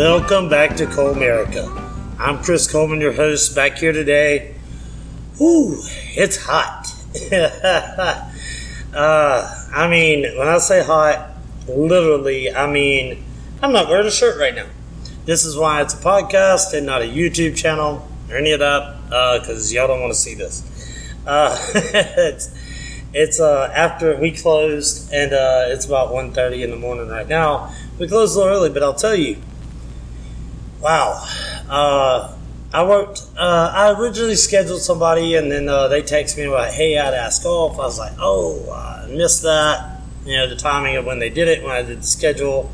Welcome back to Colemerica. I'm Chris Coleman, your host, back here today. Ooh, it's hot. I mean, when I say hot, literally, I mean, I'm not wearing a shirt right now. This is why it's a podcast and not a YouTube channel or any of that, because y'all don't want to see this. It's after we closed, and it's about 1:30 in the morning right now. We closed a little early, but I'll tell you, wow. I originally scheduled somebody, and then they texted me about, hey, I'd ask off. I was like, oh, I missed that, you know, the timing of when they did it, when I did the schedule.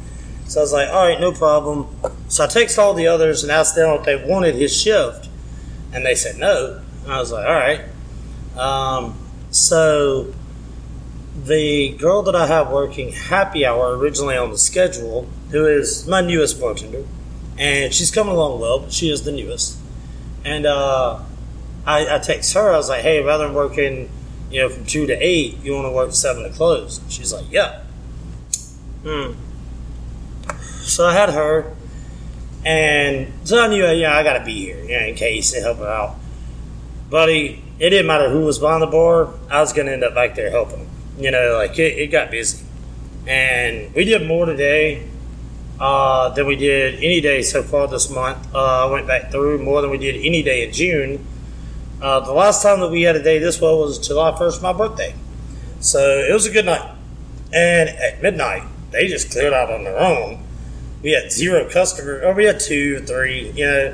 So I was like, all right, no problem. So I texted all the others and asked them if they wanted his shift, and they said no. And I was like, all right. So the girl that I have working happy hour originally on the schedule, who is my newest bartender, and she's coming along well, but she is the newest. And I text her. I was like, hey, rather than working, you know, from 2 to 8, you want to work 7 to close? She's like, yeah. So I had her, and so I knew, yeah, I got to be here, you know, in case, to help her out. Buddy, it didn't matter who was behind the bar. I was going to end up back there helping them. You know, like, it got busy. And we did more today than we did any day so far this month. I went back through more than we did any day in June. The last time that we had a day this well was July 1st, my birthday. So it was a good night. And at midnight, they just cleared out on their own. We had zero customers, or we had 2 or 3, you know.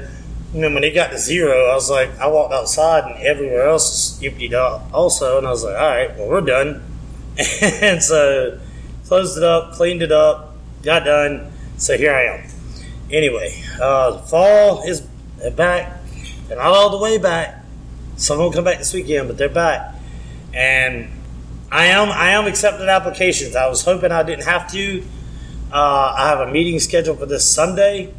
And then when it got to zero, I was like, I walked outside and everywhere else is emptied out also. And I was like, all right, well, we're done. And so closed it up, cleaned it up, got done. So here I am. Anyway, fall is back. They're not all the way back. Some won't come back this weekend, but they're back. And I am accepting applications. I was hoping I didn't have to. I have a meeting scheduled for this Sunday.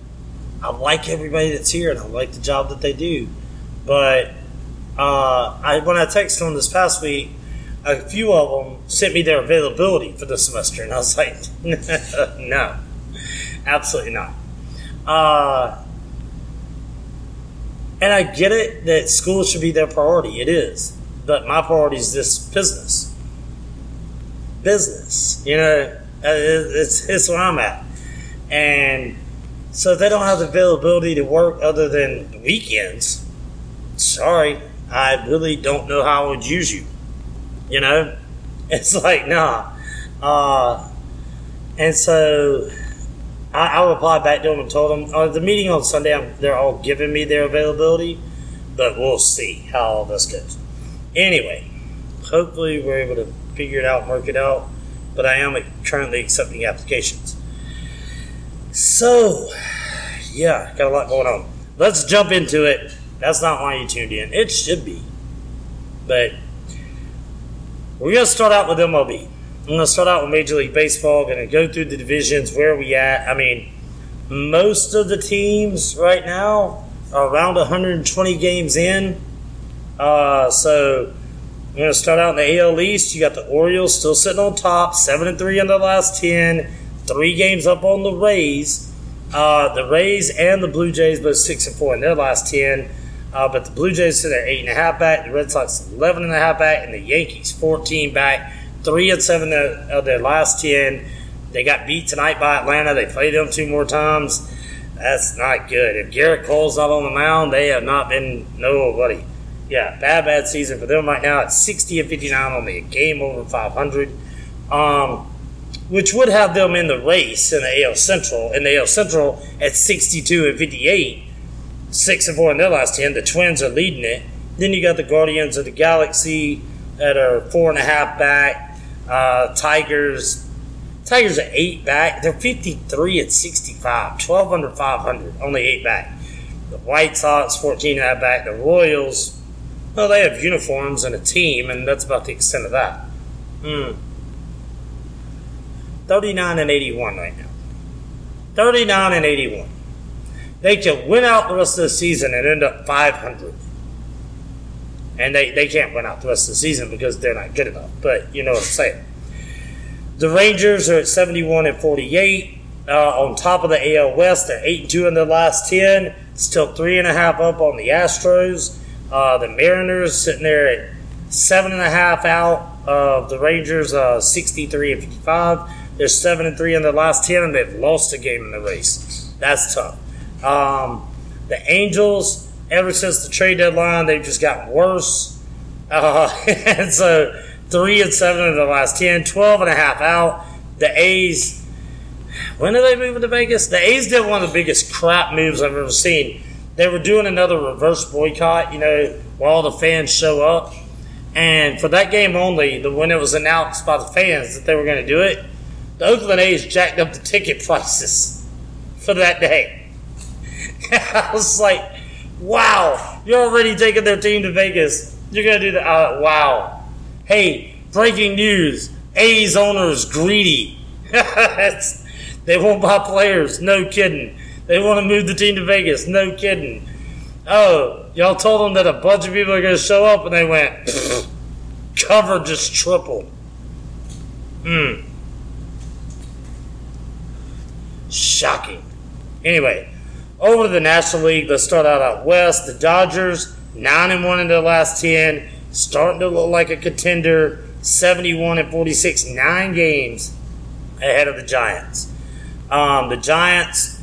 I like everybody that's here, and I like the job that they do. But when I texted them this past week, a few of them sent me their availability for the semester, and I was like, no, absolutely not. And I get it that school should be their priority. It is. But my priority is this business. You know, it's where I'm at. And so if they don't have the availability to work other than weekends, sorry, I really don't know how I would use you. You know? It's like, nah. And so I replied back to them and told them, the meeting on Sunday, they're all giving me their availability, but we'll see how all this goes. Anyway, hopefully we're able to figure it out and work it out, but I am currently accepting applications. So, yeah, got a lot going on. Let's jump into it. That's not why you tuned in. It should be. But we're going to start out with MLB. I'm going to start out with Major League Baseball. Going to go through the divisions, where we at. I mean, most of the teams right now are around 120 games in. So, I'm going to start out in the AL East. You got the Orioles still sitting on top, 7-3 in the last 10. 3 games up on the Rays. The Rays and the Blue Jays both 6-4 in their last 10. But the Blue Jays sit there 8.5 back. The Red Sox 11.5 back. And the Yankees 14 back. 3-7 of their last 10. They got beat tonight by Atlanta. They played them 2 more times. That's not good. If Garrett Cole's not on the mound, they have not been nobody. Yeah, bad season for them right now. At 60-59, only a game over 500. Which would have them in the race in the AL Central. In the AL Central at 62-58, 6-4 in their last 10. The Twins are leading it. Then you got the Guardians of the Galaxy that are 4.5 back. Tigers are 8 back. They're 53-65, 12 under 500, only 8 back. The White Sox 14.5 back. The Royals, well, they have uniforms and a team, and that's about the extent of that. 39-81 right now. 39-81. They can win out the rest of the season and end up 500. And they can't win out the rest of the season because they're not good enough. But you know what I'm saying. The Rangers are at 71-48. on top of the AL West. They're 8-2 in their last 10, still 3.5 up on the Astros. The Mariners sitting there at 7.5 out of the Rangers, 63-55. They're 7-3 in their last 10, and they've lost a game in the race. That's tough. The Angels, ever since the trade deadline, they've just gotten worse. And so 3-7 in the last 10, 12.5 out. The A's, when are they moving to Vegas? The A's did one of the biggest crap moves I've ever seen. They were doing another reverse boycott, you know, where all the fans show up. And for that game only, when it was announced by the fans that they were going to do it, the Oakland A's jacked up the ticket prices for that day. I was like, wow, you're already taking their team to Vegas. You're going to do that. Wow. Hey, breaking news. A's owner is greedy. They won't buy players. No kidding. They want to move the team to Vegas. No kidding. Oh, y'all told them that a bunch of people are going to show up, and they went, cover just tripled. Shocking. Anyway, over to the National League. Let's start out west. The Dodgers, 9-1 in their last 10, starting to look like a contender, 71-46, 9 games ahead of the Giants. The Giants,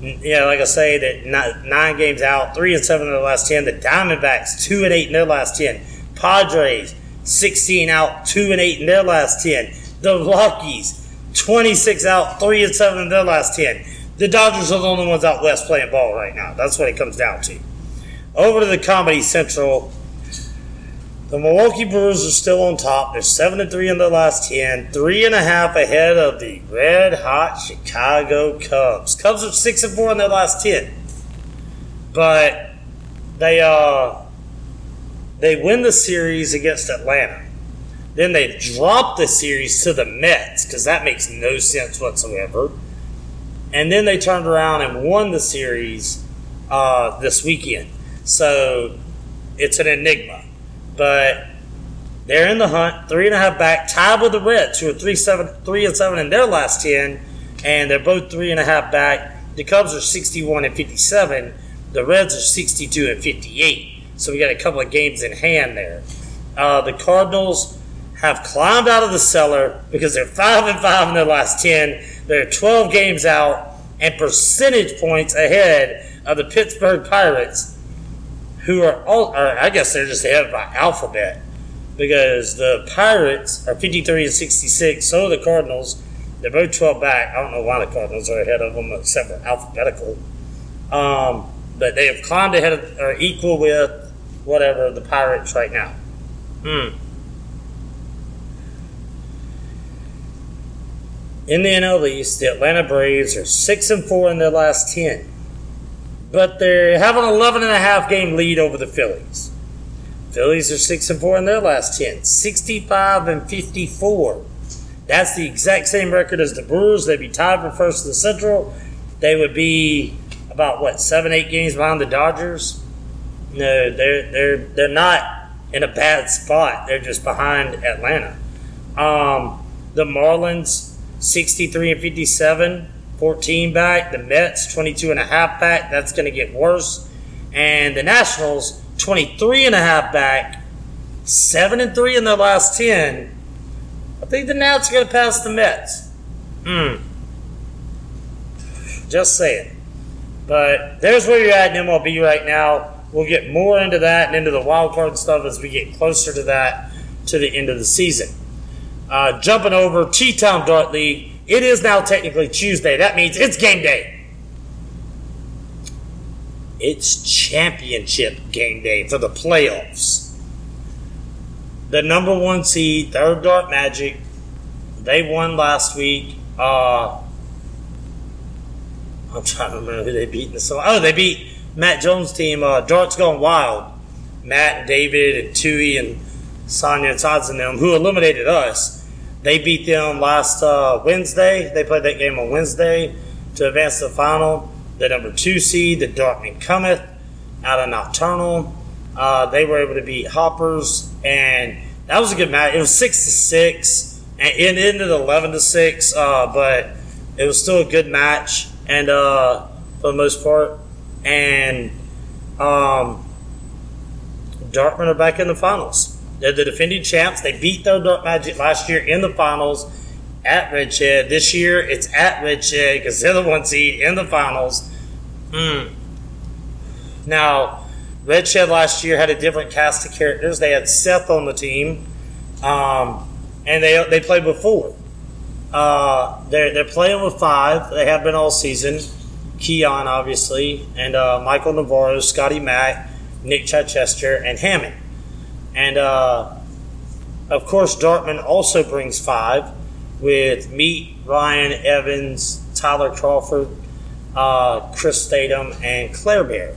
yeah, like I say, that 9 games out, 3-7 in their last 10. The Diamondbacks, 2-8 in their last 10. Padres, 16 out, 2-8 in their last 10. The Rockies, 26 out, 3-7 in their last 10. The Dodgers are the only ones out west playing ball right now. That's what it comes down to. Over to the Comedy Central. The Milwaukee Brewers are still on top. They're 7-3 in their last 10, 3.5 ahead of the red hot Chicago Cubs. Cubs are 6-4 in their last 10, but they win the series against Atlanta. Then they drop the series to the Mets, because that makes no sense whatsoever. And then they turned around and won the series this weekend. So it's an enigma. But they're in the hunt, 3.5 back, tied with the Reds, who are 3-7 in their last 10, and they're both 3.5 back. The Cubs are 61-57. The Reds are 62-58. So we got a couple of games in hand there. The Cardinals have climbed out of the cellar because they're 5-5 in their last 10. They're 12 games out and percentage points ahead of the Pittsburgh Pirates, who are all, or I guess they're just ahead by alphabet, because the Pirates are 53-66, so are the Cardinals. They're both 12 back. I don't know why the Cardinals are ahead of them except for alphabetical. But they have climbed ahead of, or equal with, whatever, the Pirates right now. In the NL East, the Atlanta Braves are 6-4 in their last 10. But they have an 11.5 game lead over the Phillies. Phillies are 6-4 in their last 10. 65-54. That's the exact same record as the Brewers. They'd be tied for first in the Central. They would be about, 7-8 games behind the Dodgers? No, they're not in a bad spot. They're just behind Atlanta. The Marlins, 63-57, 14 back. The Mets, 22.5 back. That's going to get worse. And the Nationals, 23.5 back, 7-3 in their last 10. I think the Nats are going to pass the Mets. Just saying. But there's where you're at in MLB right now. We'll get more into that and into the wild card stuff as we get closer to that, to the end of the season. Jumping over, T-Town Dart League. It is now technically Tuesday. That means it's game day. It's championship game day for the playoffs. The number one seed, third Dart Magic, they won last week. I'm trying to remember who they beat in the summer. Oh, they beat Matt Jones' team, Dart's Gone Wild. Matt and David and Tui and Sonia and Todd's and them, who eliminated us. They beat them last Wednesday. They played that game on Wednesday to advance to the final. The number 2 seed, the Dartman Cometh, out of Nocturnal. They were able to beat Hoppers, and that was a good match. It was 6-6, and it ended 11-6, but It was still a good match, and for the most part, and Dartmouth are back in the finals. They're the defending champs. They beat their Dart Magic last year in the finals at Red Shed. This year, it's at Red Shed because they're the one seed in the finals. Now, Red Shed last year had a different cast of characters. They had Seth on the team, and they played before. They're playing with five. They have been all season. Keon, obviously, and Michael Navarro, Scotty Mack, Nick Chichester, and Hammond. And, of course, Dartman also brings five with Meat, Ryan, Evans, Tyler Crawford, Chris Statham, and Claire Bear.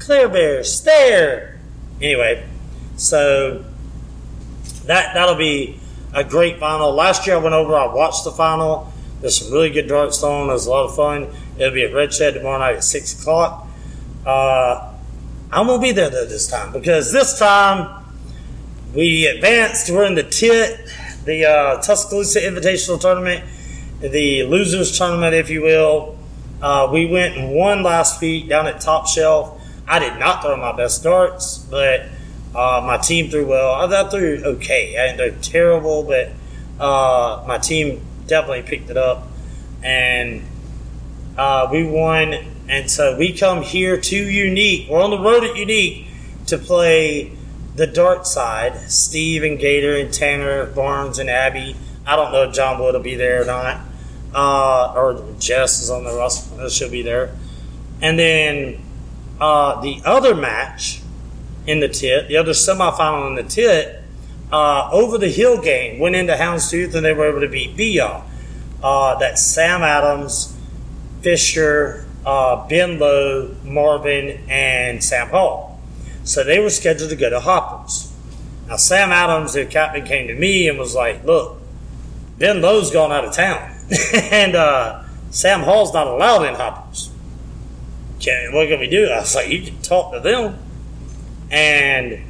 Claire Bear, stare! Anyway, so that'll be a great final. Last year I went over, I watched the final. There's some really good darts thrown. It was a lot of fun. It'll be at Red Shed tomorrow night at 6 o'clock. I'm going to be there this time because this time we advanced. We're in the TIT, the Tuscaloosa Invitational Tournament, the Losers Tournament, if you will. We went and won last week down at Top Shelf. I did not throw my best darts, but my team threw well. I threw okay. I didn't do terrible, but my team definitely picked it up. And we won. And so we come here to Unique. We're on the road at Unique to play the dart side. Steve and Gator and Tanner, Barnes and Abby. I don't know if John Wood will be there or not. Or Jess is on the roster. She'll be there. And then the other match in the TIT, the other semifinal in the TIT, Over the Hill game went into Houndstooth and they were able to beat Beaw. That's Sam Adams, Fisher, Ben Lowe, Marvin, and Sam Hall. So they were scheduled to go to Hoppers. Now Sam Adams, the captain, came to me and was like, look, Ben Lowe's gone out of town. And Sam Hall's not allowed in Hoppers. What can we do? I was like, you can talk to them. And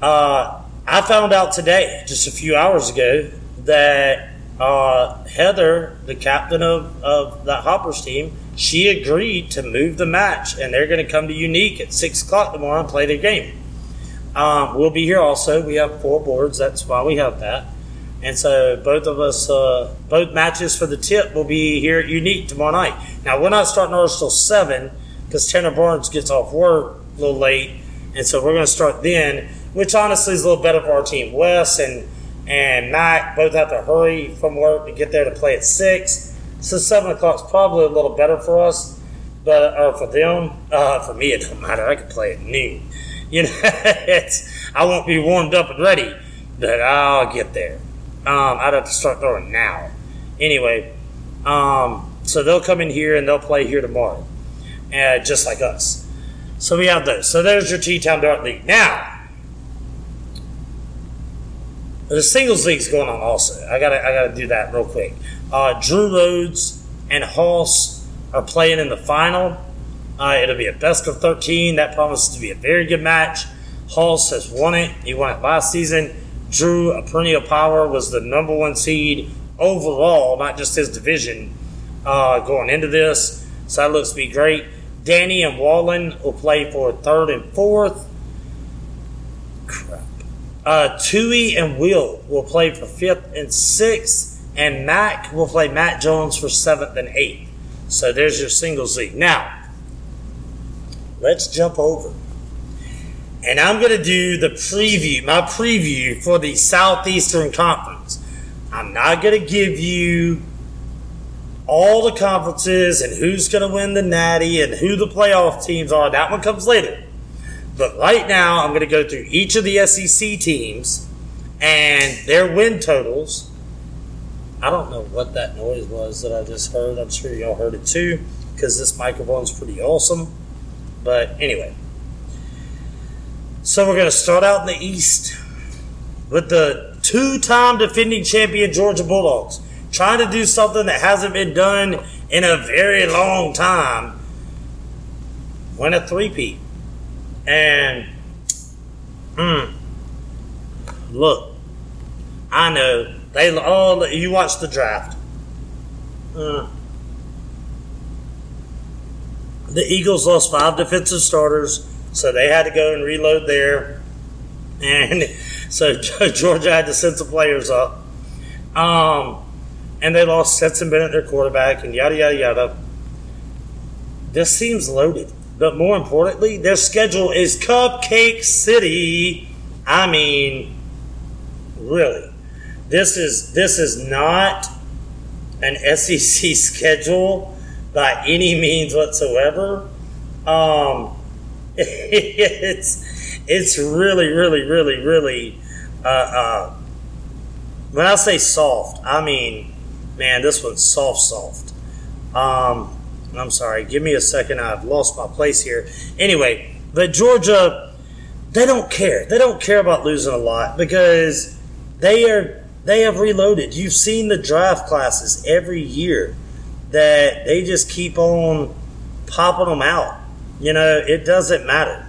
I found out today, just a few hours ago, that Heather, the captain of that Hoppers team, she agreed to move the match, and they're going to come to Unique at 6 o'clock tomorrow and play their game. We'll be here also. We have 4 boards. That's why we have that. And so both of us, both matches for the tip will be here at Unique tomorrow night. Now, we're not starting ours till 7 because Tanner Barnes gets off work a little late, and so we're going to start then, which honestly is a little better for our team. Wes and Mac both have to hurry from work to get there to play at 6, so 7 o'clock is probably a little better for us, but or for them. For me, it don't matter. I could play at noon. You know, I won't be warmed up and ready, but I'll get there. I'd have to start throwing now. Anyway, so they'll come in here and they'll play here tomorrow, just like us. So we have those. So there's your T-Town Dart League. Now, the singles league's going on also. I gotta do that real quick. Drew Rhodes and Hoss are playing in the final. It'll be a best of 13. That promises to be a very good match. Hoss has won it. He won it last season. Drew, a perennial power, was the number one seed overall, not just his division, going into this. So that looks to be great. Danny and Wallen will play for 3rd and 4th. Crap. Tui and Will play for 5th and 6th. And Mac will play Matt Jones for 7th and 8th. So there's your singles league. Now, let's jump over. And I'm going to do my preview for the Southeastern Conference. I'm not going to give you all the conferences and who's going to win the Natty and who the playoff teams are. That one comes later. But right now, I'm going to go through each of the SEC teams and their win totals. I don't know what that noise was that I just heard. I'm sure y'all heard it too because this microphone's pretty awesome. But anyway. So we're going to start out in the East with the 2-time defending champion Georgia Bulldogs, trying to do something that hasn't been done in a very long time. Win a 3-peat. And, look, I know. You watched the draft. The Eagles lost 5 defensive starters, so they had to go and reload there. And so Georgia had to send some players up. And they lost Stetson Bennett, their quarterback, and yada, yada, yada. This seems loaded. But more importantly, their schedule is Cupcake City. I mean, really. This is not an SEC schedule by any means whatsoever. It's really, really, really, really, when I say soft, I mean, man, this one's soft. I'm sorry, give me a second. I've lost my place here. Anyway, but Georgia, they don't care. They don't care about losing a lot because they have reloaded. You've seen the draft classes every year that they just keep on popping them out. You know, it doesn't matter.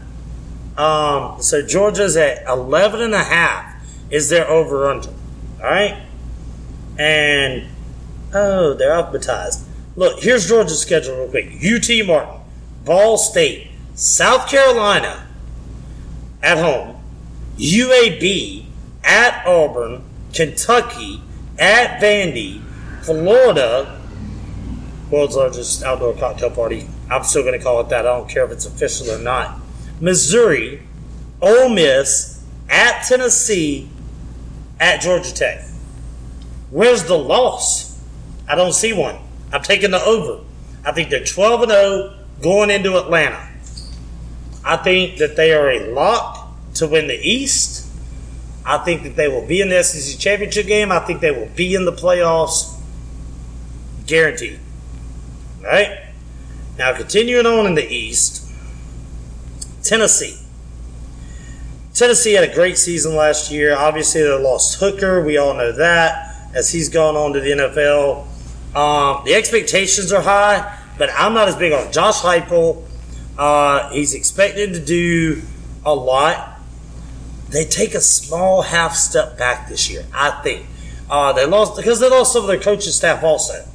So Georgia's at 11.5 is their over-under. All right? And, oh, they're alphabetized. Look, here's Georgia's schedule real quick. UT Martin, Ball State, South Carolina at home, UAB at Auburn, Kentucky at Vandy, Florida, world's largest outdoor cocktail party. I'm still going to call it that. I don't care if it's official or not. Missouri, Ole Miss, at Tennessee, at Georgia Tech. Where's the loss? I don't see one. I'm taking the over. I think they're 12-0 going into Atlanta. I think that they are a lock to win the East. I think that they will be in the SEC championship game. I think they will be in the playoffs. Guaranteed. All right? Now, continuing on in the East, Tennessee. Tennessee had a great season last year. Obviously, they lost Hooker. We all know that as he's gone on to the NFL. The expectations are high, but I'm not as big on Josh Heupel. He's expected to do a lot. They take a small half step back this year, I think. They lost because they lost some of their coaching staff also.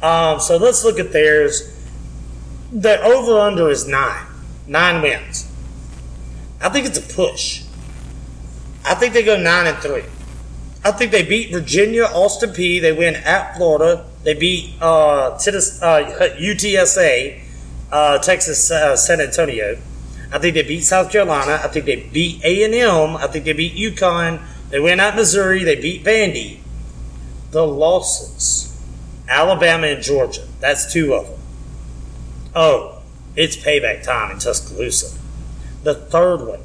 So let's look at theirs. Their over-under is 9. 9 wins. I think it's a push. I think they go 9-3. I think they beat Virginia, Austin Peay. They win at Florida. They beat UTSA, Texas, San Antonio. I think they beat South Carolina. I think they beat A&M. I think they beat UConn. They win at Missouri. They beat Vandy. The losses, Alabama and Georgia. That's 2 of them. Oh. It's payback time in Tuscaloosa. The third one,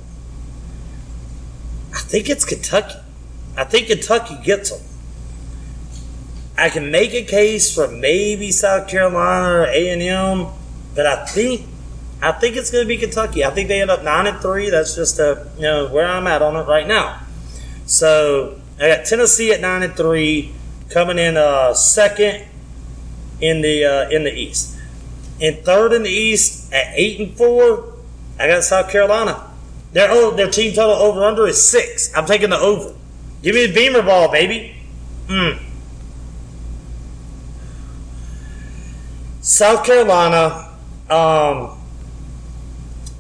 I think it's Kentucky. I think Kentucky gets them. I can make a case for maybe South Carolina or A&M, but I think it's going to be Kentucky. I think they end up 9-3. That's just where I'm at on it right now. So I got Tennessee at 9-3, coming in second in the East. And third in the East at 8-4, I got South Carolina. Their team total over-under is 6. I'm taking the over. Give me the Beamer ball, baby. South Carolina,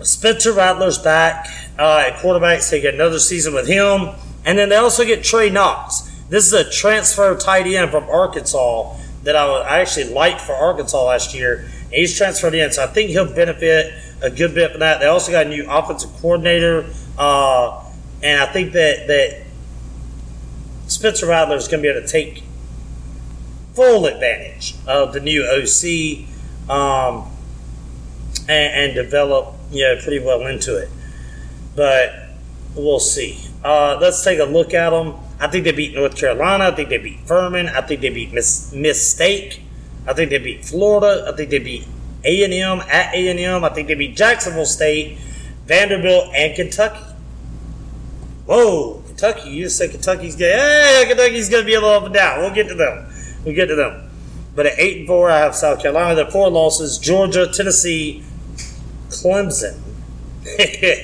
Spencer Rattler's back at quarterback, so you get another season with him. And then they also get Trey Knox. This is a transfer tight end from Arkansas that I actually liked for Arkansas last year. He's transferred in, so I think he'll benefit a good bit from that. They also got a new offensive coordinator, and I think that Spencer Rattler is going to be able to take full advantage of the new OC and develop pretty well into it. But we'll see. Let's take a look at them. I think they beat North Carolina. I think they beat Furman. I think they beat Mistake. I think they beat Florida. I think they beat A&M at A&M. I think they beat Jacksonville State, Vanderbilt, and Kentucky. Whoa, Kentucky. You just said Kentucky's going to be a little up and down. We'll get to them. But at 8-4, I have South Carolina. Their 4 losses, Georgia, Tennessee, Clemson.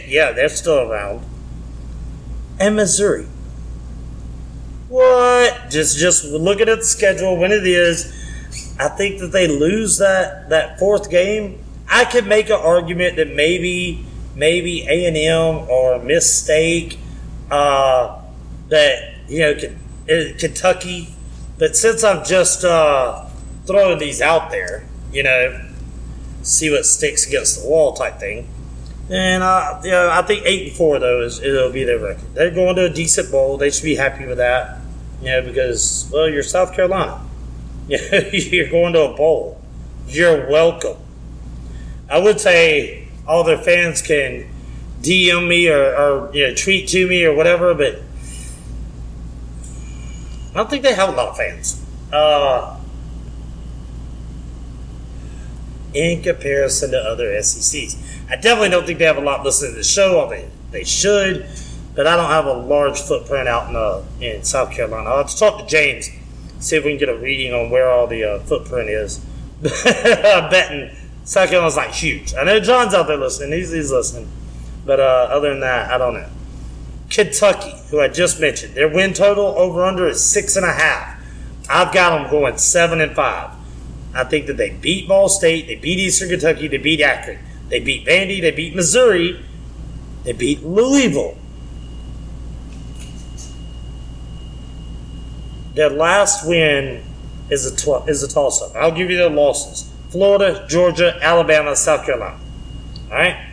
Yeah, they're still around. And Missouri. What? Just looking at the schedule, when it is, I think that they lose that fourth game. I could make an argument that maybe A&M or mistake that, you know, Kentucky. But since I'm just throwing these out there, you know, see what sticks against the wall type thing. And, you know, I think 8-4, though, it'll be their record. They're going to a decent bowl. They should be happy with that, you know, because, well, you're South Carolina. You know, you're going to a bowl. You're welcome. I would say all their fans can DM me or you know, tweet to me or whatever, but I don't think they have a lot of fans. In comparison to other SECs. I definitely don't think they have a lot listening to the show. I mean, they should, but I don't have a large footprint out in South Carolina. I'll have to talk to James, see if we can get a reading on where all the footprint is. I'm betting South Carolina's like huge. I know John's out there listening. He's listening. But other than that, I don't know. Kentucky, who I just mentioned, their win total over-under is 6.5. I've got them going 7-5. I think that they beat Ball State, they beat Eastern Kentucky, they beat Akron, they beat Vandy, they beat Missouri, they beat Louisville. Their last win is a toss-up. I'll give you their losses. Florida, Georgia, Alabama, South Carolina. All right?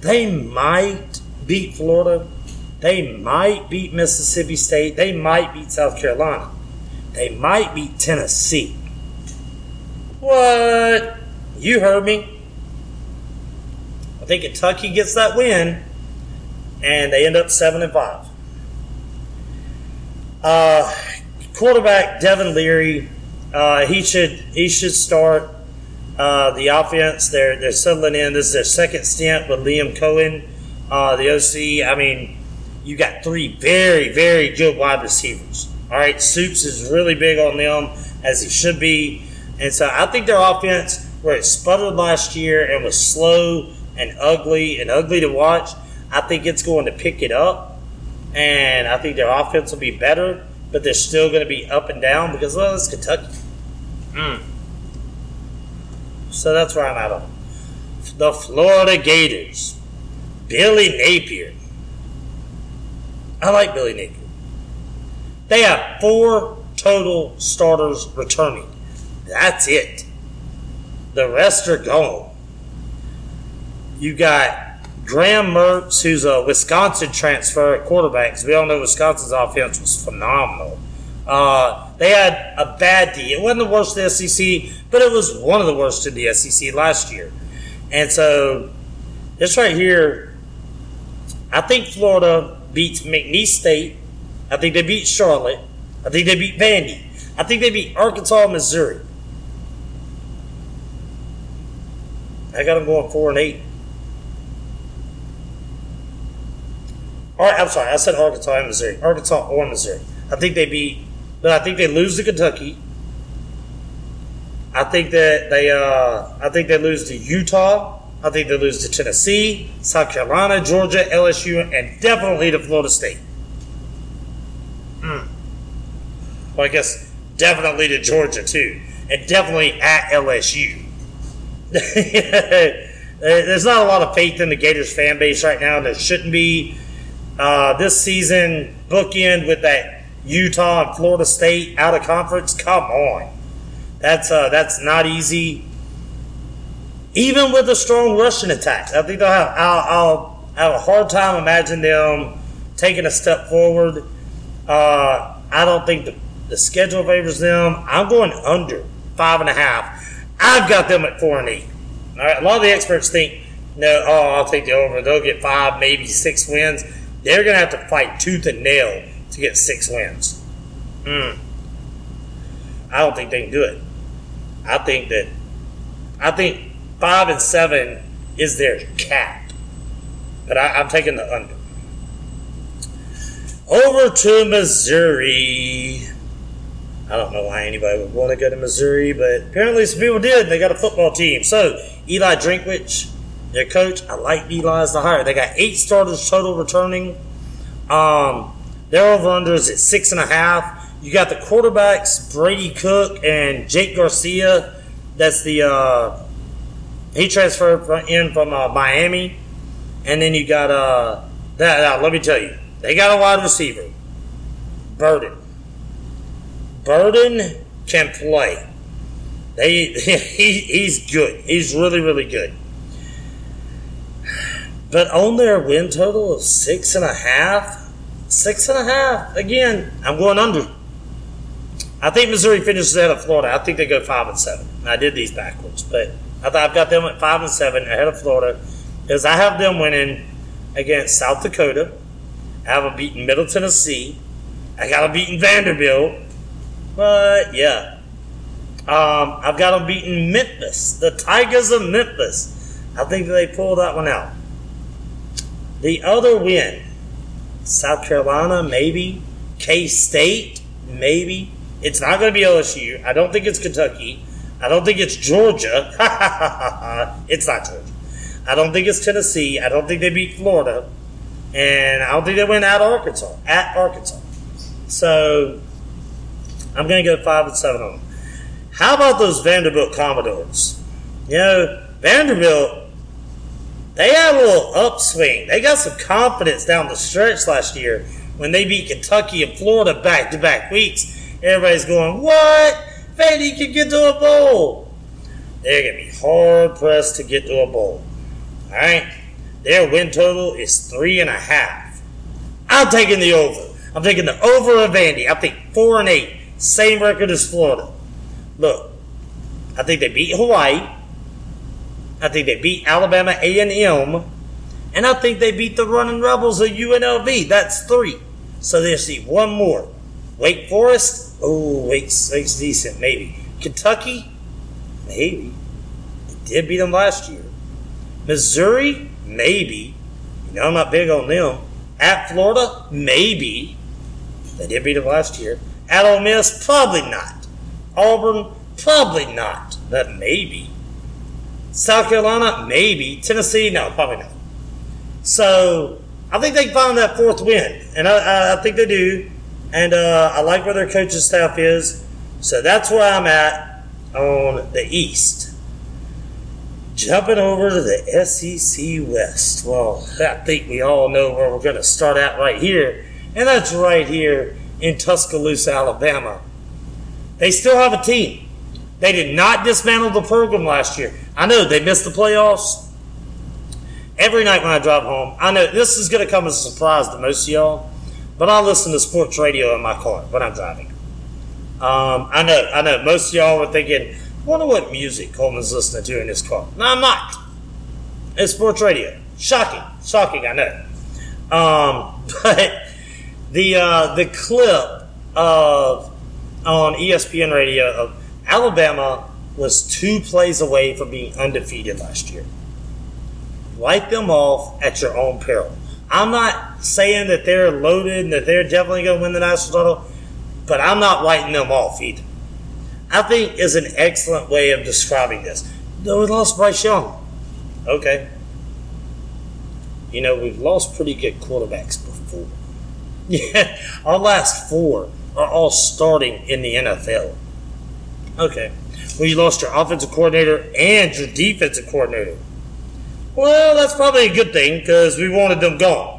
They might beat Florida. They might beat Mississippi State. They might beat South Carolina. They might beat Tennessee. What? You heard me. I think Kentucky gets that win, and they end up 7-5. Quarterback Devin Leary, he should start the offense. They're settling in. This is their second stint with Liam Cohen, the OC. I mean, you got three very, very good wide receivers. All right, Supes is really big on them, as he should be. And so I think their offense, where it sputtered last year and was slow and ugly to watch, I think it's going to pick it up. And I think their offense will be better, but they're still going to be up and down because, well, it's Kentucky. So that's where I'm at on the Florida Gators. Billy Napier. I like Billy Napier. They have 4 total starters returning. That's it. The rest are gone. You got Graham Mertz, who's a Wisconsin transfer at quarterback, because we all know Wisconsin's offense was phenomenal. They had a bad D. It wasn't the worst in the SEC, but it was one of the worst in the SEC last year. And so this right here, I think Florida beats McNeese State. I think they beat Charlotte. I think they beat Vandy. I think they beat Arkansas and Missouri. I got them going 4-8. All right, I'm sorry. I said Arkansas and Missouri. Arkansas or Missouri. I think they beat, but I think they lose to Kentucky. I think that they lose to Utah. I think they lose to Tennessee, South Carolina, Georgia, LSU, and definitely to Florida State. Well, I guess definitely to Georgia, too. And definitely at LSU. There's not a lot of faith in the Gators fan base right now. There shouldn't be. This season, bookend with that Utah and Florida State out of conference. Come on. That's not easy. Even with a strong Russian attack. I think I'll have a hard time imagining them taking a step forward. I don't think the schedule favors them. I'm going under 5.5. I've got them at 4-8. All right, a lot of the experts think, I'll take the over. They'll get 5, maybe 6 wins. They're going to have to fight tooth and nail to get 6 wins. I don't think they can do it. I think 5-7 is their cap. But I'm taking the under. Over to Missouri. I don't know why anybody would want to go to Missouri, but apparently some people did. They got a football team. So, Eli Drinkwitz, their coach. I like Eli as the hire. They got 8 starters total returning. Their over-under is at 6.5. You got the quarterbacks, Brady Cook and Jake Garcia. That's the he transferred in from Miami. And then you got let me tell you, they got a wide receiver, Burden. Burden can play. He's good. He's really, really good. But on their win total of 6.5, again, I'm going under. I think Missouri finishes ahead of Florida. I think they go 5-7. I did these backwards, but I've got them at 5-7 ahead of Florida because I have them winning against South Dakota. I have them beating Middle Tennessee. I got them beating Vanderbilt. But, yeah. I've got them beating Memphis, the Tigers of Memphis. I think they pulled that one out. The other win, South Carolina, maybe. K-State, maybe. It's not going to be LSU. I don't think it's Kentucky. I don't think it's Georgia. It's not Georgia. I don't think it's Tennessee. I don't think they beat Florida. And I don't think they went at Arkansas. So I'm going to go 5-7 on them. How about those Vanderbilt Commodores? You know, Vanderbilt, they had a little upswing. They got some confidence down the stretch last year when they beat Kentucky and Florida back-to-back weeks. Everybody's going, what? Vandy can get to a bowl. They're going to be hard-pressed to get to a bowl. All right? Their win total is 3.5. I'm taking the over. I'm taking the over of Vandy. I think 4-8, same record as Florida. Look, I think they beat Hawaii. I think they beat Alabama A&M. And I think they beat the running Rebels of UNLV. That's 3. So they'll see one more. Wake Forest? Oh, Wake's decent, maybe. Kentucky? Maybe. They did beat them last year. Missouri? Maybe. You know, I'm not big on them. At Florida? Maybe. They did beat them last year. At Ole Miss? Probably not. Auburn, probably not, but maybe. South Carolina, maybe. Tennessee, no, probably not. So I think they find that fourth win, and I think they do. And I like where their coaching staff is. So that's where I'm at on the East. Jumping over to the SEC West. Well, I think we all know where we're going to start at right here, and that's right here in Tuscaloosa, Alabama. They still have a team. They did not dismantle the program last year. I know they missed the playoffs. Every night when I drive home, I know this is going to come as a surprise to most of y'all, but I listen to sports radio in my car when I'm driving. I know most of y'all were thinking, I wonder what music Coleman's listening to in his car. No, I'm not. It's sports radio. Shocking, I know. But the clip of on ESPN radio of Alabama was 2 plays away from being undefeated last year. Wipe them off at your own peril. I'm not saying that they're loaded and that they're definitely going to win the national title, but I'm not writing them off either. I think is an excellent way of describing this. No, we lost Bryce Young. Okay. You know, we've lost pretty good quarterbacks before. Yeah, our last 4 are all starting in the NFL. Okay. Well, you lost your offensive coordinator and your defensive coordinator. Well, that's probably a good thing because we wanted them gone.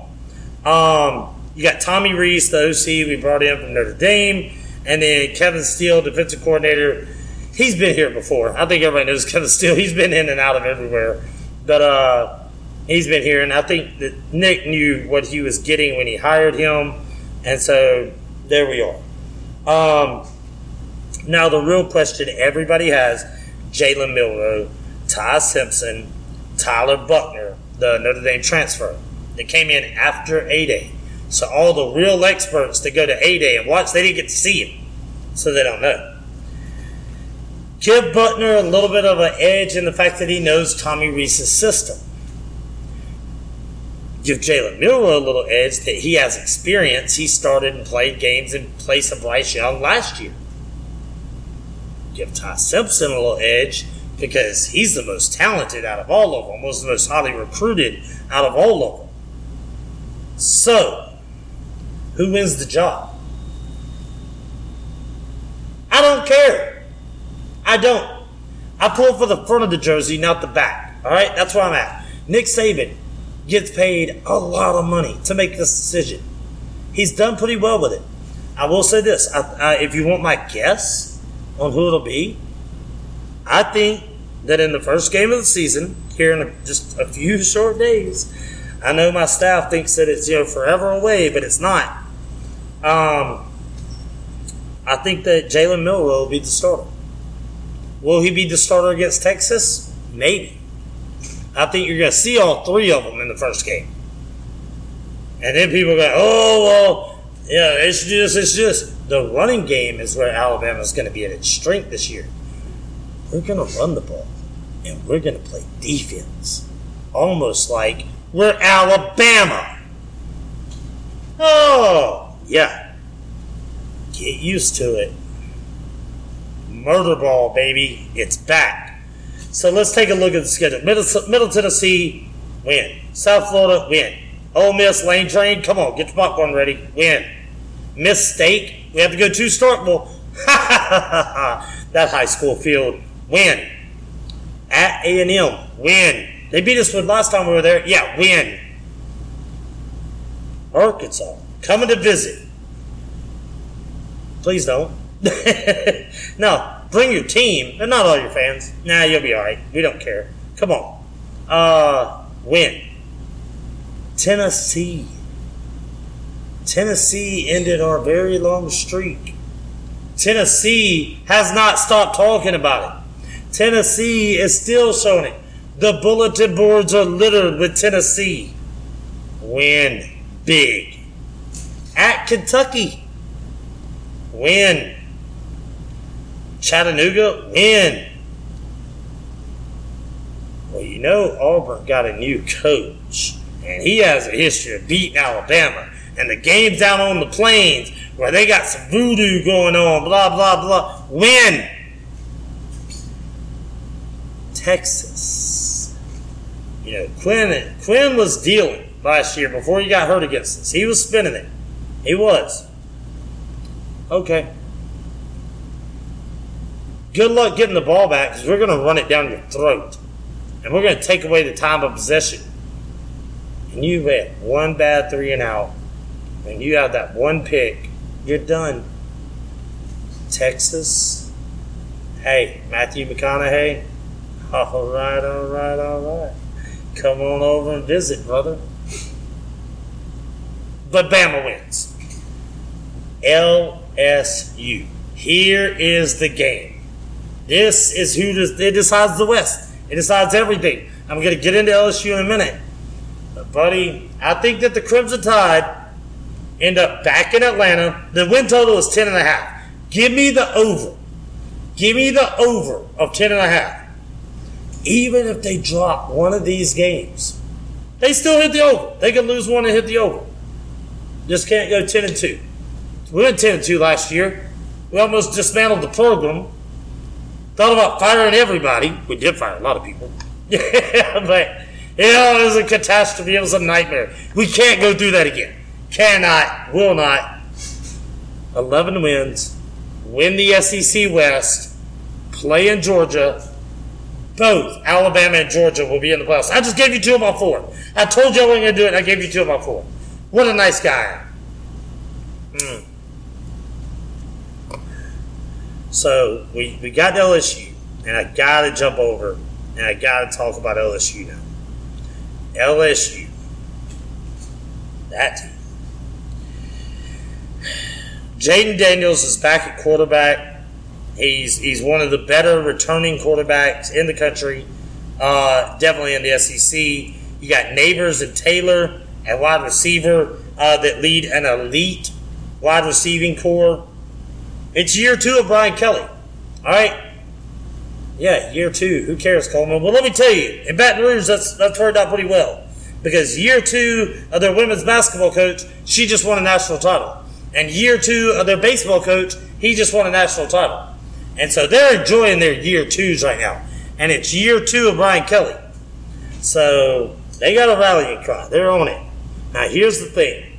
You got Tommy Reese, the OC we brought in from Notre Dame, and then Kevin Steele, defensive coordinator. He's been here before. I think everybody knows Kevin Steele. He's been in and out of everywhere. But he's been here, and I think that Nick knew what he was getting when he hired him. And so there we are. Now the real question everybody has, Jalen Milroe, Ty Simpson, Tyler Buckner, the Notre Dame transfer that came in after A-Day. So all the real experts that go to A-Day and watch, they didn't get to see him, so they don't know. Give Buckner a little bit of an edge in the fact that he knows Tommy Reese's system. Give Jalen Milroe a little edge that he has experience. He started and played games in place of Bryce Young last year. Give Ty Simpson a little edge because he's the most talented out of all of them, was the most highly recruited out of all of them. So, who wins the job? don't care. I don't. I pull for the front of the jersey, not the back. All right? That's where I'm at. Nick Saban gets paid a lot of money to make this decision. He's done pretty well with it. I will say this. If you want my guess on who it'll be, I think that in the first game of the season, here in just a few short days, I know my staff thinks that it's, forever away, but it's not. I think that Jalen Milroe will be the starter. Will he be the starter against Texas? Maybe. I think you're going to see all three of them in the first game. And then people go, it's just. The running game is where Alabama's going to be at its strength this year. We're going to run the ball, and we're going to play defense. Almost like we're Alabama. Oh, yeah. Get used to it. Murder ball, baby. It's back. So let's take a look at the schedule. Middle Tennessee, win. South Florida, win. Ole Miss, Lane Train, come on, get your popcorn ready. Win. Mistake, we have to go to Starkville. That high school field. Win. At A&M, win. They beat us with last time we were there. Yeah, win. Arkansas, coming to visit. Please don't. No, bring your team, but not all your fans. Nah, you'll be all right. We don't care. Come on. Win. Tennessee. Tennessee ended our very long streak. Tennessee has not stopped talking about it. Tennessee is still showing it. The bulletin boards are littered with Tennessee. Win big. At Kentucky. Win. Chattanooga. Win. Well, Auburn got a new coach. And he has a history of beating Alabama. And the game's down on the plains where they got some voodoo going on, blah, blah, blah. Win. Texas. Quinn was dealing last year before he got hurt against us. He was spinning it. He was. Okay. Good luck getting the ball back because we're going to run it down your throat. And we're going to take away the time of possession. And you have one bad three and out. When you have that one pick, you're done. Texas. Hey, Matthew McConaughey. All right. Come on over and visit, brother. But Bama wins. LSU. Here is the game. This is it decides the West. It decides everything. I'm going to get into LSU in a minute. Buddy, I think that the Crimson Tide end up back in Atlanta. The win total is 10.5. Give me the over. Give me the over of 10.5. Even if they drop one of these games, they still hit the over. They can lose one and hit the over. Just can't go 10-2. We went 10-2 last year. We almost dismantled the program. Thought about firing everybody. We did fire a lot of people. But... it was a catastrophe. It was a nightmare. We can't go through that again. Cannot. Will not. 11 wins. Win the SEC West. Play in Georgia. Both Alabama and Georgia will be in the playoffs. I just gave you 2 of my 4. I told you I wasn't going to do it, and I gave you 2 of my 4. What a nice guy I am. So, we got to LSU, and I got to jump over, and I got to talk about LSU now. LSU, that team. Jaden Daniels is back at quarterback. He's one of the better returning quarterbacks in the country, definitely in the SEC. You got Neighbors and Taylor at wide receiver that lead an elite wide receiving core. It's year 2 of Brian Kelly, all right? Yeah, year 2. Who cares, Coleman? Well, let me tell you, in Baton Rouge, that's turned out pretty well. Because year 2 of their women's basketball coach, she just won a national title. And year 2 of their baseball coach, he just won a national title. And so they're enjoying their year 2s right now. And it's year 2 of Brian Kelly. So they got a rallying cry. They're on it. Now, here's the thing.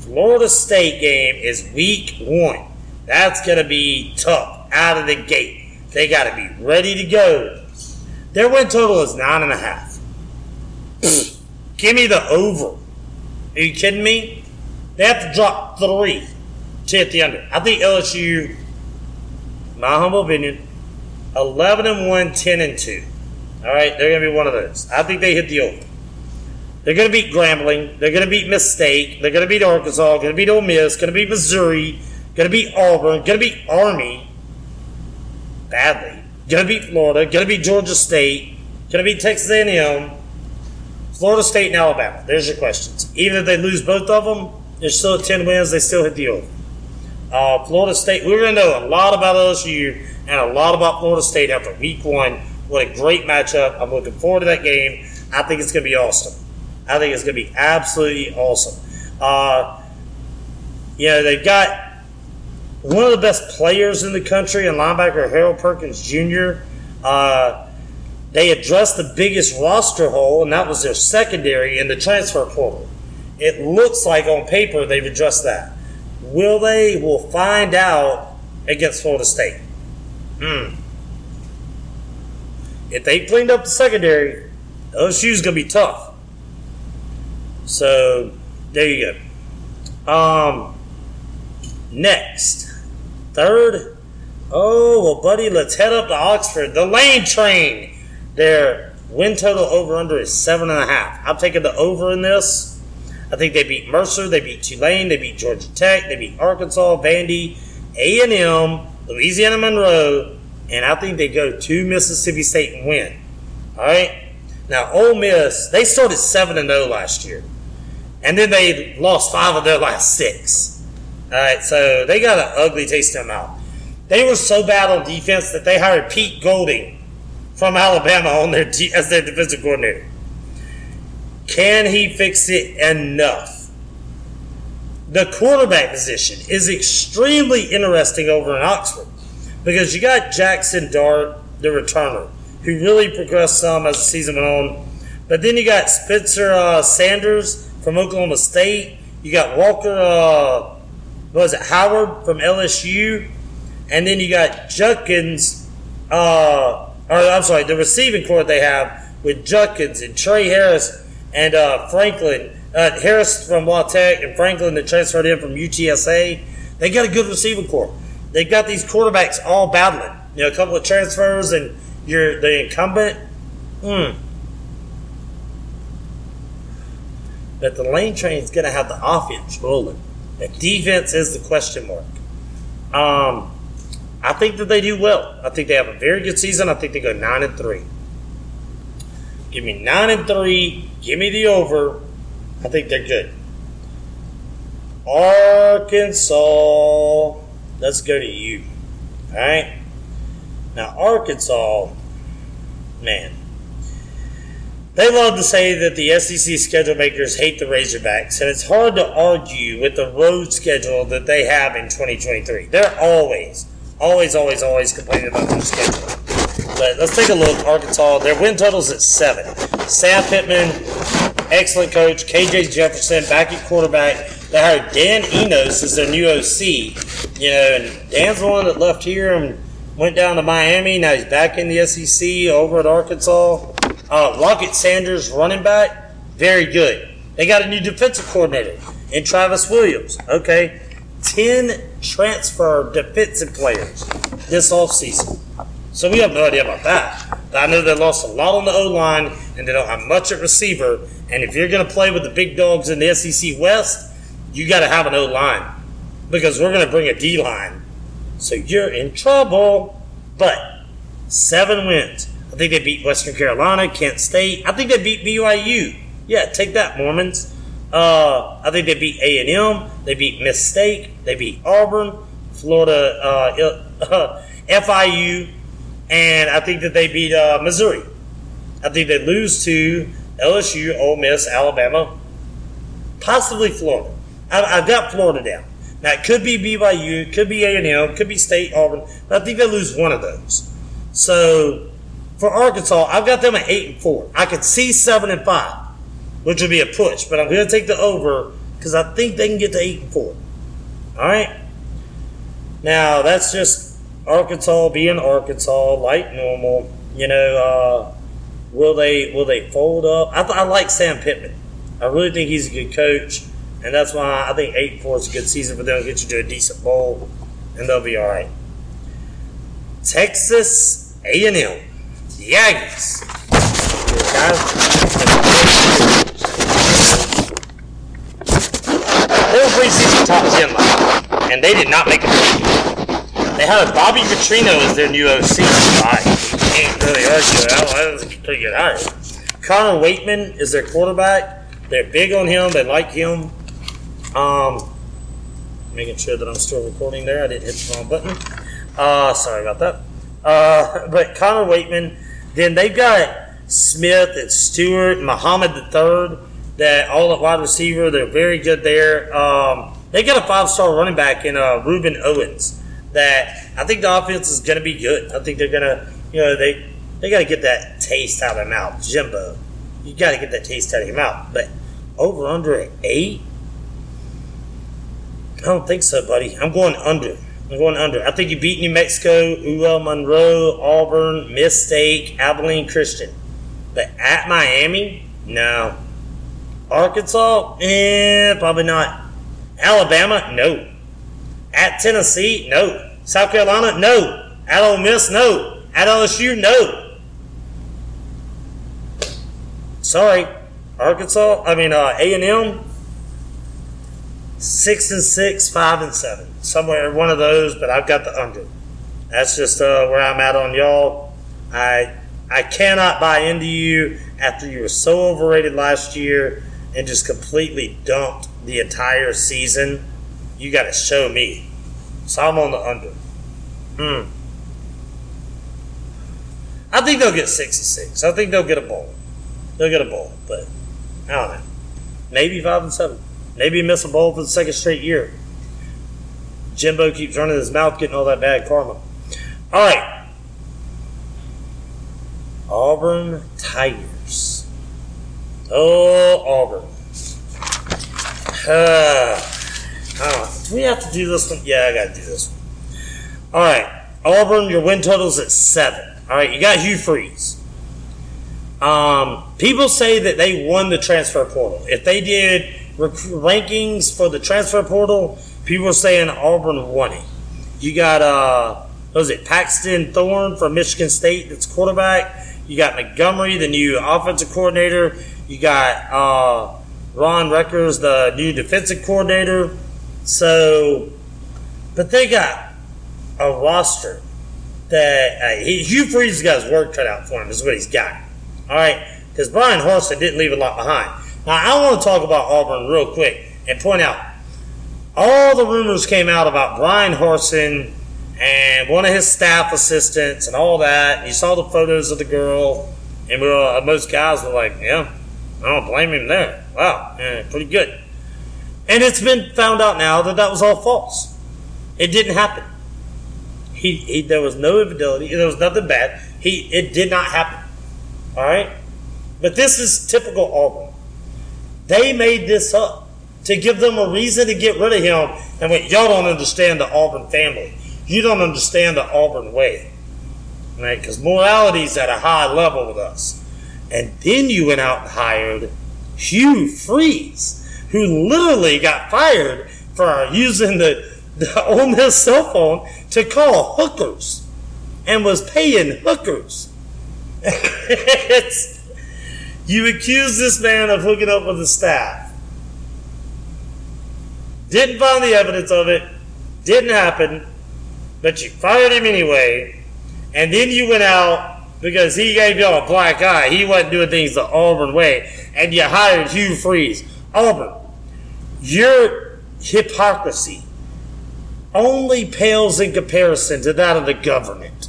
Florida State game is week 1. That's going to be tough. out of the gate. They got to be ready to go. Their win total is 9.5. Give me the over. Are you kidding me? They have to drop 3 to hit the under. I think LSU, my humble opinion, 11-1, 10-2. All right, they're going to be one of those. I think they hit the over. They're going to beat Grambling. They're going to beat Mistake. They're going to beat Arkansas. Going to beat Ole Miss. Going to beat Missouri. Going to beat Auburn. Going to beat Army. Badly. Going to beat Florida. Going to beat Georgia State. Going to beat Texas A&M. Florida State and Alabama. There's your questions. Even if they lose both of them, they're still at 10 wins. They still hit the over. Florida State. We're going to know a lot about LSU and a lot about Florida State after week one. What a great matchup. I'm looking forward to that game. I think it's going to be awesome. I think it's going to be absolutely awesome. They've got one of the best players in the country and linebacker Harold Perkins Jr. They addressed the biggest roster hole, and that was their secondary in the transfer portal. It looks like on paper they've addressed that. Will they? We'll find out against Florida State. If they cleaned up the secondary, LSU's going to be tough. So, there you go. Next. Third. Oh, well, buddy, let's head up to Oxford. The Lane Train. Their win total over-under is 7.5. I'm taking the over in this. I think they beat Mercer. They beat Tulane. They beat Georgia Tech. They beat Arkansas, Vandy, A&M, Louisiana Monroe. And I think they go to Mississippi State and win. All right? Now, Ole Miss, they started 7-0 last year. And then they lost 5 of their last 6. All right, so they got an ugly taste in their mouth. They were so bad on defense that they hired Pete Golding from Alabama as their defensive coordinator. Can he fix it enough? The quarterback position is extremely interesting over in Oxford because you got Jackson Dart, the returner, who really progressed some as the season went on. But then you got Spencer Sanders from Oklahoma State. You got Walker, Howard from LSU. And then you got Judkins, the receiving corps they have with Judkins and Trey Harris and Franklin. Harris from Watech and Franklin that transferred in from UTSA. They got a good receiving corps. They've got these quarterbacks all battling. A couple of transfers and you're the incumbent. But the Lane Train's going to have the offense rolling. The defense is the question mark. I think that they do well. I think they have a very good season. I think they go 9-3. Give me 9-3. Give me the over. I think they're good. Arkansas. Let's go to you. All right. Now, Arkansas, man, they love to say that the SEC schedule makers hate the Razorbacks, and it's hard to argue with the road schedule that they have in 2023. They're always complaining about their schedule. But let's take a look. Arkansas, their win total's at 7. Sam Pittman, excellent coach. KJ Jefferson, back at quarterback. They hired Dan Enos as their new OC. And Dan's the one that left here and went down to Miami. Now he's back in the SEC over at Arkansas. Rocket Sanders, running back, very good. They got a new defensive coordinator in Travis Williams. Okay, 10 transfer defensive players this offseason. So we have no idea about that. But I know they lost a lot on the O-line, and they don't have much at receiver. And if you're going to play with the big dogs in the SEC West, you got to have an O-line because we're going to bring a D-line. So you're in trouble, but 7 wins. I think they beat Western Carolina, Kent State. I think they beat BYU. Yeah, take that, Mormons. I think they beat A&M. They beat Mistake. They beat Auburn, Florida, FIU, and I think that they beat Missouri. I think they lose to LSU, Ole Miss, Alabama, possibly Florida. I've got Florida down. Now, it could be BYU, it could be A&M, it could be State, Auburn, but I think they lose one of those. So, for Arkansas, I've got them at 8-4. I could see 7-5, which would be a push, but I'm going to take the over because I think they can get to 8-4. All right? Now, that's just Arkansas being Arkansas, like normal, you know, will they fold up? I like Sam Pittman. I really think he's a good coach, and that's why I think 8-4 is a good season for them. Get you to a decent bowl, and they'll be all right. Texas A&M, the Aggies. They were preseason top 10 line, and they did not make it. They had a Bobby Petrino as their new OC. You can't really argue that. That's pretty good hire. Connor Waitman is their quarterback. They're big on him. They like him. Making sure that I'm still recording there. I didn't hit the wrong button. Sorry about that. But Connor Waitman. Then they've got Smith and Stewart, Muhammad III, that all at wide receiver. They're very good there. They got a 5-star running back in Reuben Owens. That I think the offense is going to be good. I think they're going to, you know, they got to get that taste out of their mouth. Jimbo, you got to get that taste out of your mouth. But over under at 8? I don't think so, buddy. I'm going under. I think you beat New Mexico, UL Monroe, Auburn, Miss State, Abilene Christian. But at Miami? No. Arkansas? Probably not. Alabama? No. At Tennessee, no. South Carolina, no. At Ole Miss, no. At LSU, no. Sorry, A&M, 6-6, 5-7, somewhere one of those. But I've got the under. That's just where I'm at on y'all. I cannot buy into you after you were so overrated last year and just completely dumped the entire season. You got to show me. So I'm on the under. I think they'll get 6-6. I think they'll get a bowl. But I don't know. Maybe 5-7. Maybe miss a bowl for the second straight year. Jimbo keeps running his mouth, getting all that bad karma. All right. Auburn Tigers. Oh, Auburn. Do we have to do this one? Yeah, I got to do this one. All right. Auburn, your win total's at 7. All right, you got Hugh Freeze. People say that they won the transfer portal. If they did rankings for the transfer portal, people are saying Auburn won it. You got, Paxton Thorne from Michigan State that's quarterback. You got Montgomery, the new offensive coordinator. You got Ron Reckers, the new defensive coordinator. So, but they got a roster that Hugh Freeze got his work cut out for him is what he's got. All right, because Brian Harsin didn't leave a lot behind. Now, I want to talk about Auburn real quick and point out all the rumors came out about Brian Harsin and one of his staff assistants and all that. You saw the photos of the girl, and most guys were like, yeah, I don't blame him there. Wow, yeah, pretty good. And it's been found out now that was all false. It didn't happen. There was no infidelity. There was nothing bad. It did not happen. All right? But this is typical Auburn. They made this up to give them a reason to get rid of him and went, y'all don't understand the Auburn family. You don't understand the Auburn way. Right? Because morality's at a high level with us. And then you went out and hired Hugh Freeze, who literally got fired for using the Ole Miss cell phone to call hookers and was paying hookers. You accuse this man of hooking up with the staff. Didn't find the evidence of it. Didn't happen. But you fired him anyway. And then you went out because he gave y'all a black eye. He wasn't doing things the Auburn way. And you hired Hugh Freeze. Auburn, your hypocrisy only pales in comparison to that of the government.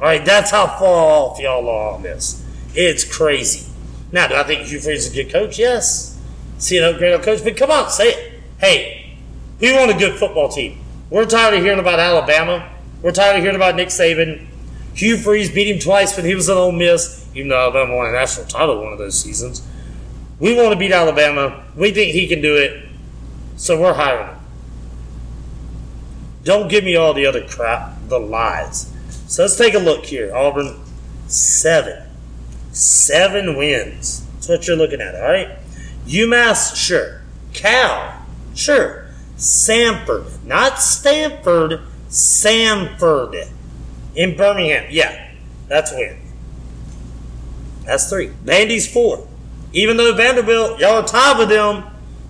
All right, that's how far off y'all are on this. It's crazy. Now, do I think Hugh Freeze is a good coach? Yes. See an upgrade on coach? But come on, say it. Hey, we want a good football team. We're tired of hearing about Alabama. We're tired of hearing about Nick Saban. Hugh Freeze beat him twice when he was at Ole Miss, even though Alabama won a national title one of those seasons. We want to beat Alabama. We think he can do it, so we're hiring him. Don't give me all the other crap, the lies. So let's take a look here. Auburn, 7. 7 wins. That's what you're looking at, all right? UMass, sure. Cal, sure. Samford, not Stanford, Samford. In Birmingham, yeah, that's a win. That's 3. Vandy's 4. Even though Vanderbilt, y'all are tied with them,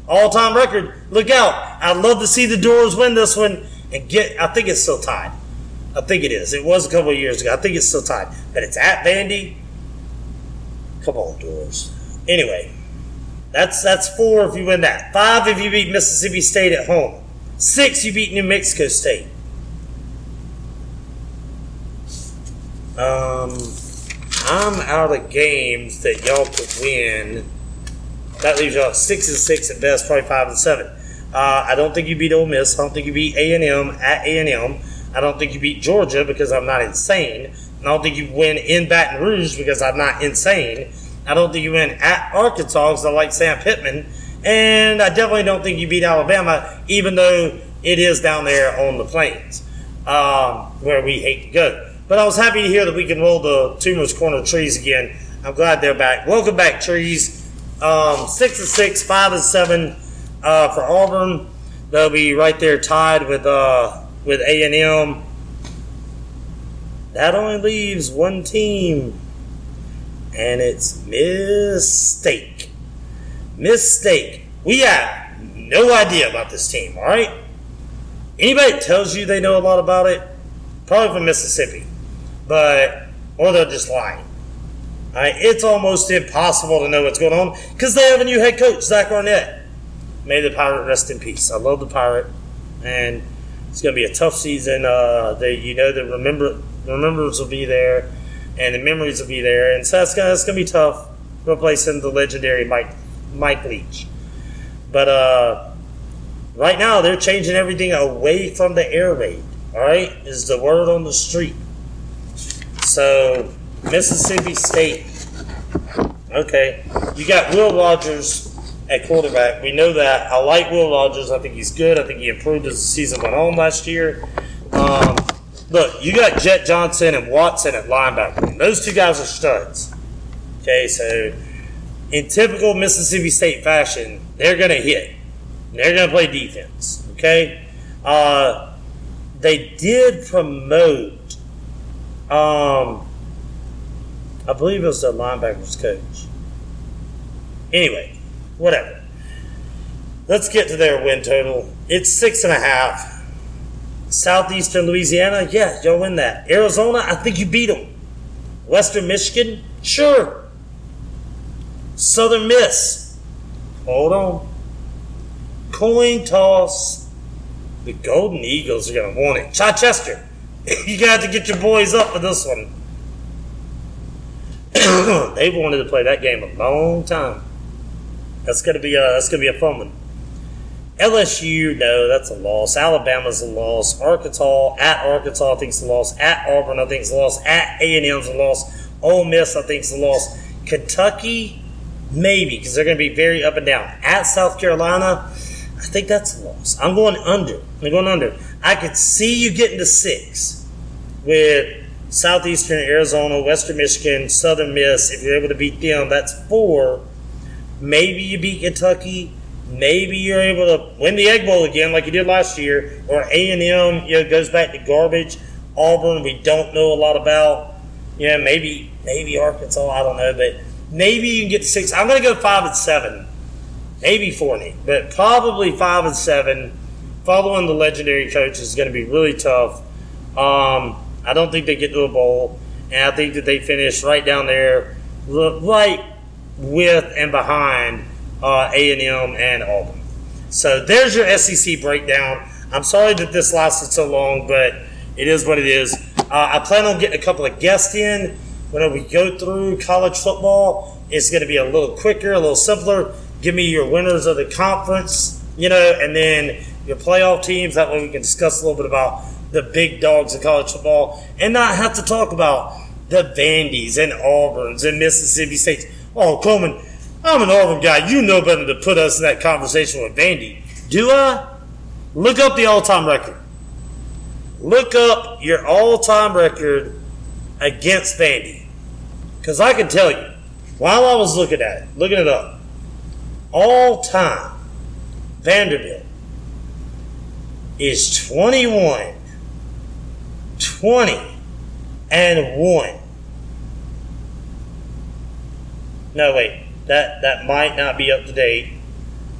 all-time record, look out. I'd love to see the Doors win this one and get, I think it's still tied. I think it is. It was a couple of years ago. I think it's still tied. But it's at Vandy. Come on, Doors. Anyway, that's 4 if you win that. 5 if you beat Mississippi State at home. 6 you beat New Mexico State. I'm out of games that y'all could win. That leaves y'all 6-6 at best, probably 5-7. I don't think you beat Ole Miss. I don't think you beat A&M at A&M. I don't think you beat Georgia because I'm not insane. I don't think you win in Baton Rouge because I'm not insane. I don't think you win at Arkansas because I like Sam Pittman. And I definitely don't think you beat Alabama, even though it is down there on the plains where we hate to go. But I was happy to hear that we can roll the Tumors Corner Trees again. I'm glad they're back. Welcome back, Trees. 6-6, 5-7 for Auburn. They'll be right there tied with A&M. That only leaves one team, and it's Mistake. Mistake. We have no idea about this team, all right? Anybody that tells you they know a lot about it, probably from Mississippi, or they're just lying. All right, it's almost impossible to know what's going on because they have a new head coach, Zach Arnett. May the Pirate rest in peace. I love the Pirate, and it's going to be a tough season. The remembrance will be there, and the memories will be there. And so that's going to be tough replacing the legendary Mike Leach. But right now they're changing everything away from the air raid, all right, is the word on the street. So Mississippi State, okay, you got Will Rogers at quarterback. We know that. I like Will Rogers. I think he's good. I think he improved as the season went on last year. Look, you got Jet Johnson and Watson at linebacker. Those two guys are studs. Okay, so in typical Mississippi State fashion, they're going to hit. They're going to play defense. Okay? They did promote, I believe it was the linebackers coach. Anyway. Whatever. Let's get to their win total. It's 6.5. Southeastern Louisiana, yeah, y'all win that. Arizona, I think you beat them. Western Michigan, sure. Southern Miss, hold on. Coin toss. The Golden Eagles are going to want it. Chichester, you got to get your boys up for this one. They've wanted to play that game a long time. That's gonna be a fun one. LSU, no, that's a loss. Alabama's a loss. Arkansas, at Arkansas, I think it's a loss. At Auburn, I think it's a loss. At A&M's a loss. Ole Miss, I think it's a loss. Kentucky, maybe, because they're gonna be very up and down. At South Carolina, I think that's a loss. I'm going under. I could see you getting to 6 with Southeastern Arizona, Western Michigan, Southern Miss. If you're able to beat them, that's 4. Maybe you beat Kentucky. Maybe you're able to win the Egg Bowl again like you did last year. Or A&M, goes back to garbage. Auburn, we don't know a lot about. Maybe Arkansas, I don't know. But maybe you can get to 6. I'm going to go 5-7. Maybe 4, Nick. But probably 5-7. Following the legendary coach is going to be really tough. I don't think they get to a bowl. And I think that they finish right down there. Right with and behind A&M and Auburn. So there's your SEC breakdown. I'm sorry that this lasted so long, but it is what it is. I plan on getting a couple of guests in. Whenever we go through college football, it's going to be a little quicker, a little simpler. Give me your winners of the conference, and then your playoff teams. That way we can discuss a little bit about the big dogs of college football and not have to talk about the Vandys and Auburns and Mississippi States. Oh, Coleman, I'm an Auburn guy. You know better to put us in that conversation with Vandy. Do I? Look up the all-time record. Look up your all-time record against Vandy. Because I can tell you, while I was looking at it, looking it up, all-time Vanderbilt is 21-20-1. No, wait. That might not be up to date.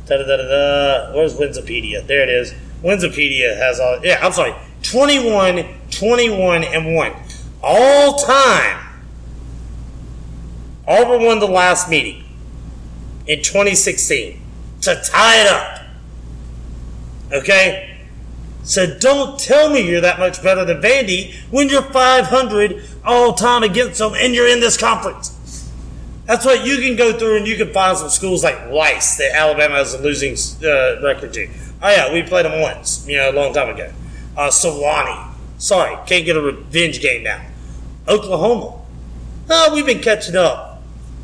Where's Winsipedia? There it is. Winsipedia has all... Yeah, I'm sorry. 21-21-1. All time. Auburn won the last meeting in 2016 to tie it up. Okay? So don't tell me you're that much better than Vandy when you're 500 all time against them and you're in this conference. That's what you can go through and you can find some schools like Rice that Alabama has a losing record to. Oh, yeah, we played them once, a long time ago. Sewanee. Sorry, can't get a revenge game now. Oklahoma. Oh, we've been catching up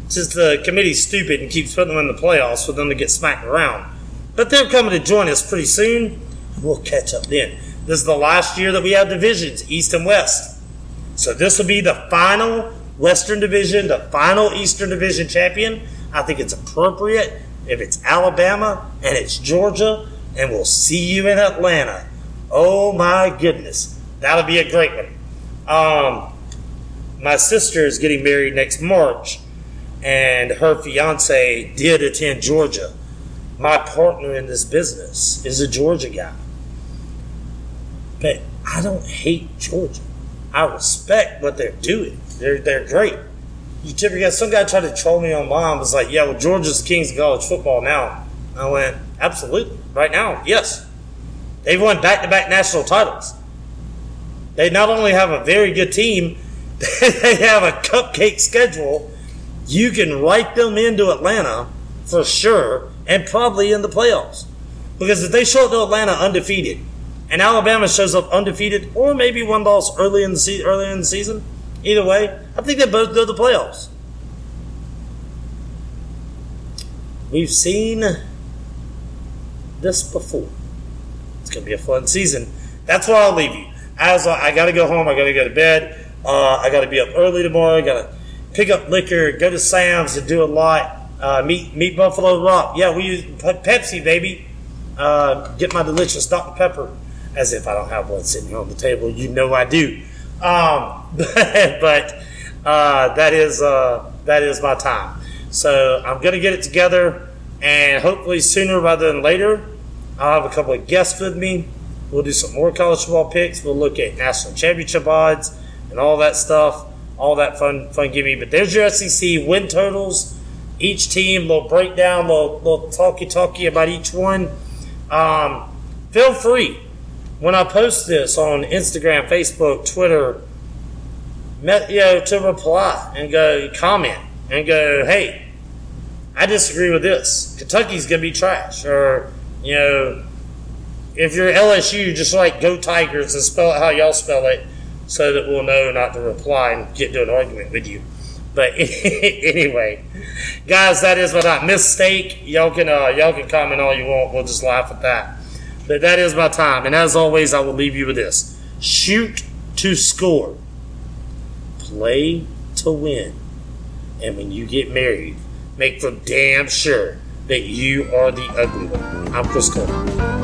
since the committee's stupid and keeps putting them in the playoffs for them to get smacked around. But they're coming to join us pretty soon. We'll catch up then. This is the last year that we have divisions, East and West. So this will be the final Western Division, the final Eastern Division champion. I think it's appropriate if it's Alabama and it's Georgia, and we'll see you in Atlanta. Oh, my goodness. That'll be a great one. My sister is getting married next March, and her fiance did attend Georgia. My partner in this business is a Georgia guy. But I don't hate Georgia. I respect what they're doing. They're great. You typically got some guy tried to troll me online, was like, yeah, well, Georgia's the kings of college football now. I went, absolutely. Right now, yes. They've won back-to-back national titles. They not only have a very good team, they have a cupcake schedule. You can write them into Atlanta for sure and probably in the playoffs. Because if they show up to Atlanta undefeated and Alabama shows up undefeated or maybe one loss early in the season, either way, I think they both go to the playoffs. We've seen this before. It's going to be a fun season. That's where I'll leave you. As I got to go home. I got to go to bed. I got to be up early tomorrow. I got to pick up liquor, go to Sam's and do a lot. Meet Buffalo Rock. Yeah, we use Pepsi, baby. Get my delicious Dr. Pepper. As if I don't have one sitting here on the table. You know I do. But that is my time. So I'm going to get it together, and hopefully sooner rather than later. I'll have a couple of guests with me. We'll do some more college football picks. We'll look at national championship odds and all that stuff, all that fun gimme. But there's your SEC win totals. Each team, little breakdown, little talky about each one. Feel free. When I post this on Instagram, Facebook, Twitter, to reply and go comment and go, hey, I disagree with this. Kentucky's going to be trash. Or, if you're LSU, just go Tigers and spell it how y'all spell it so that we'll know not to reply and get into an argument with you. But anyway, guys, that is my time. Mistake, y'all can comment all you want. We'll just laugh at that. But that is my time. And as always, I will leave you with this. Shoot to score. Play to win. And when you get married, make for damn sure that you are the ugly one. I'm Chris Cole.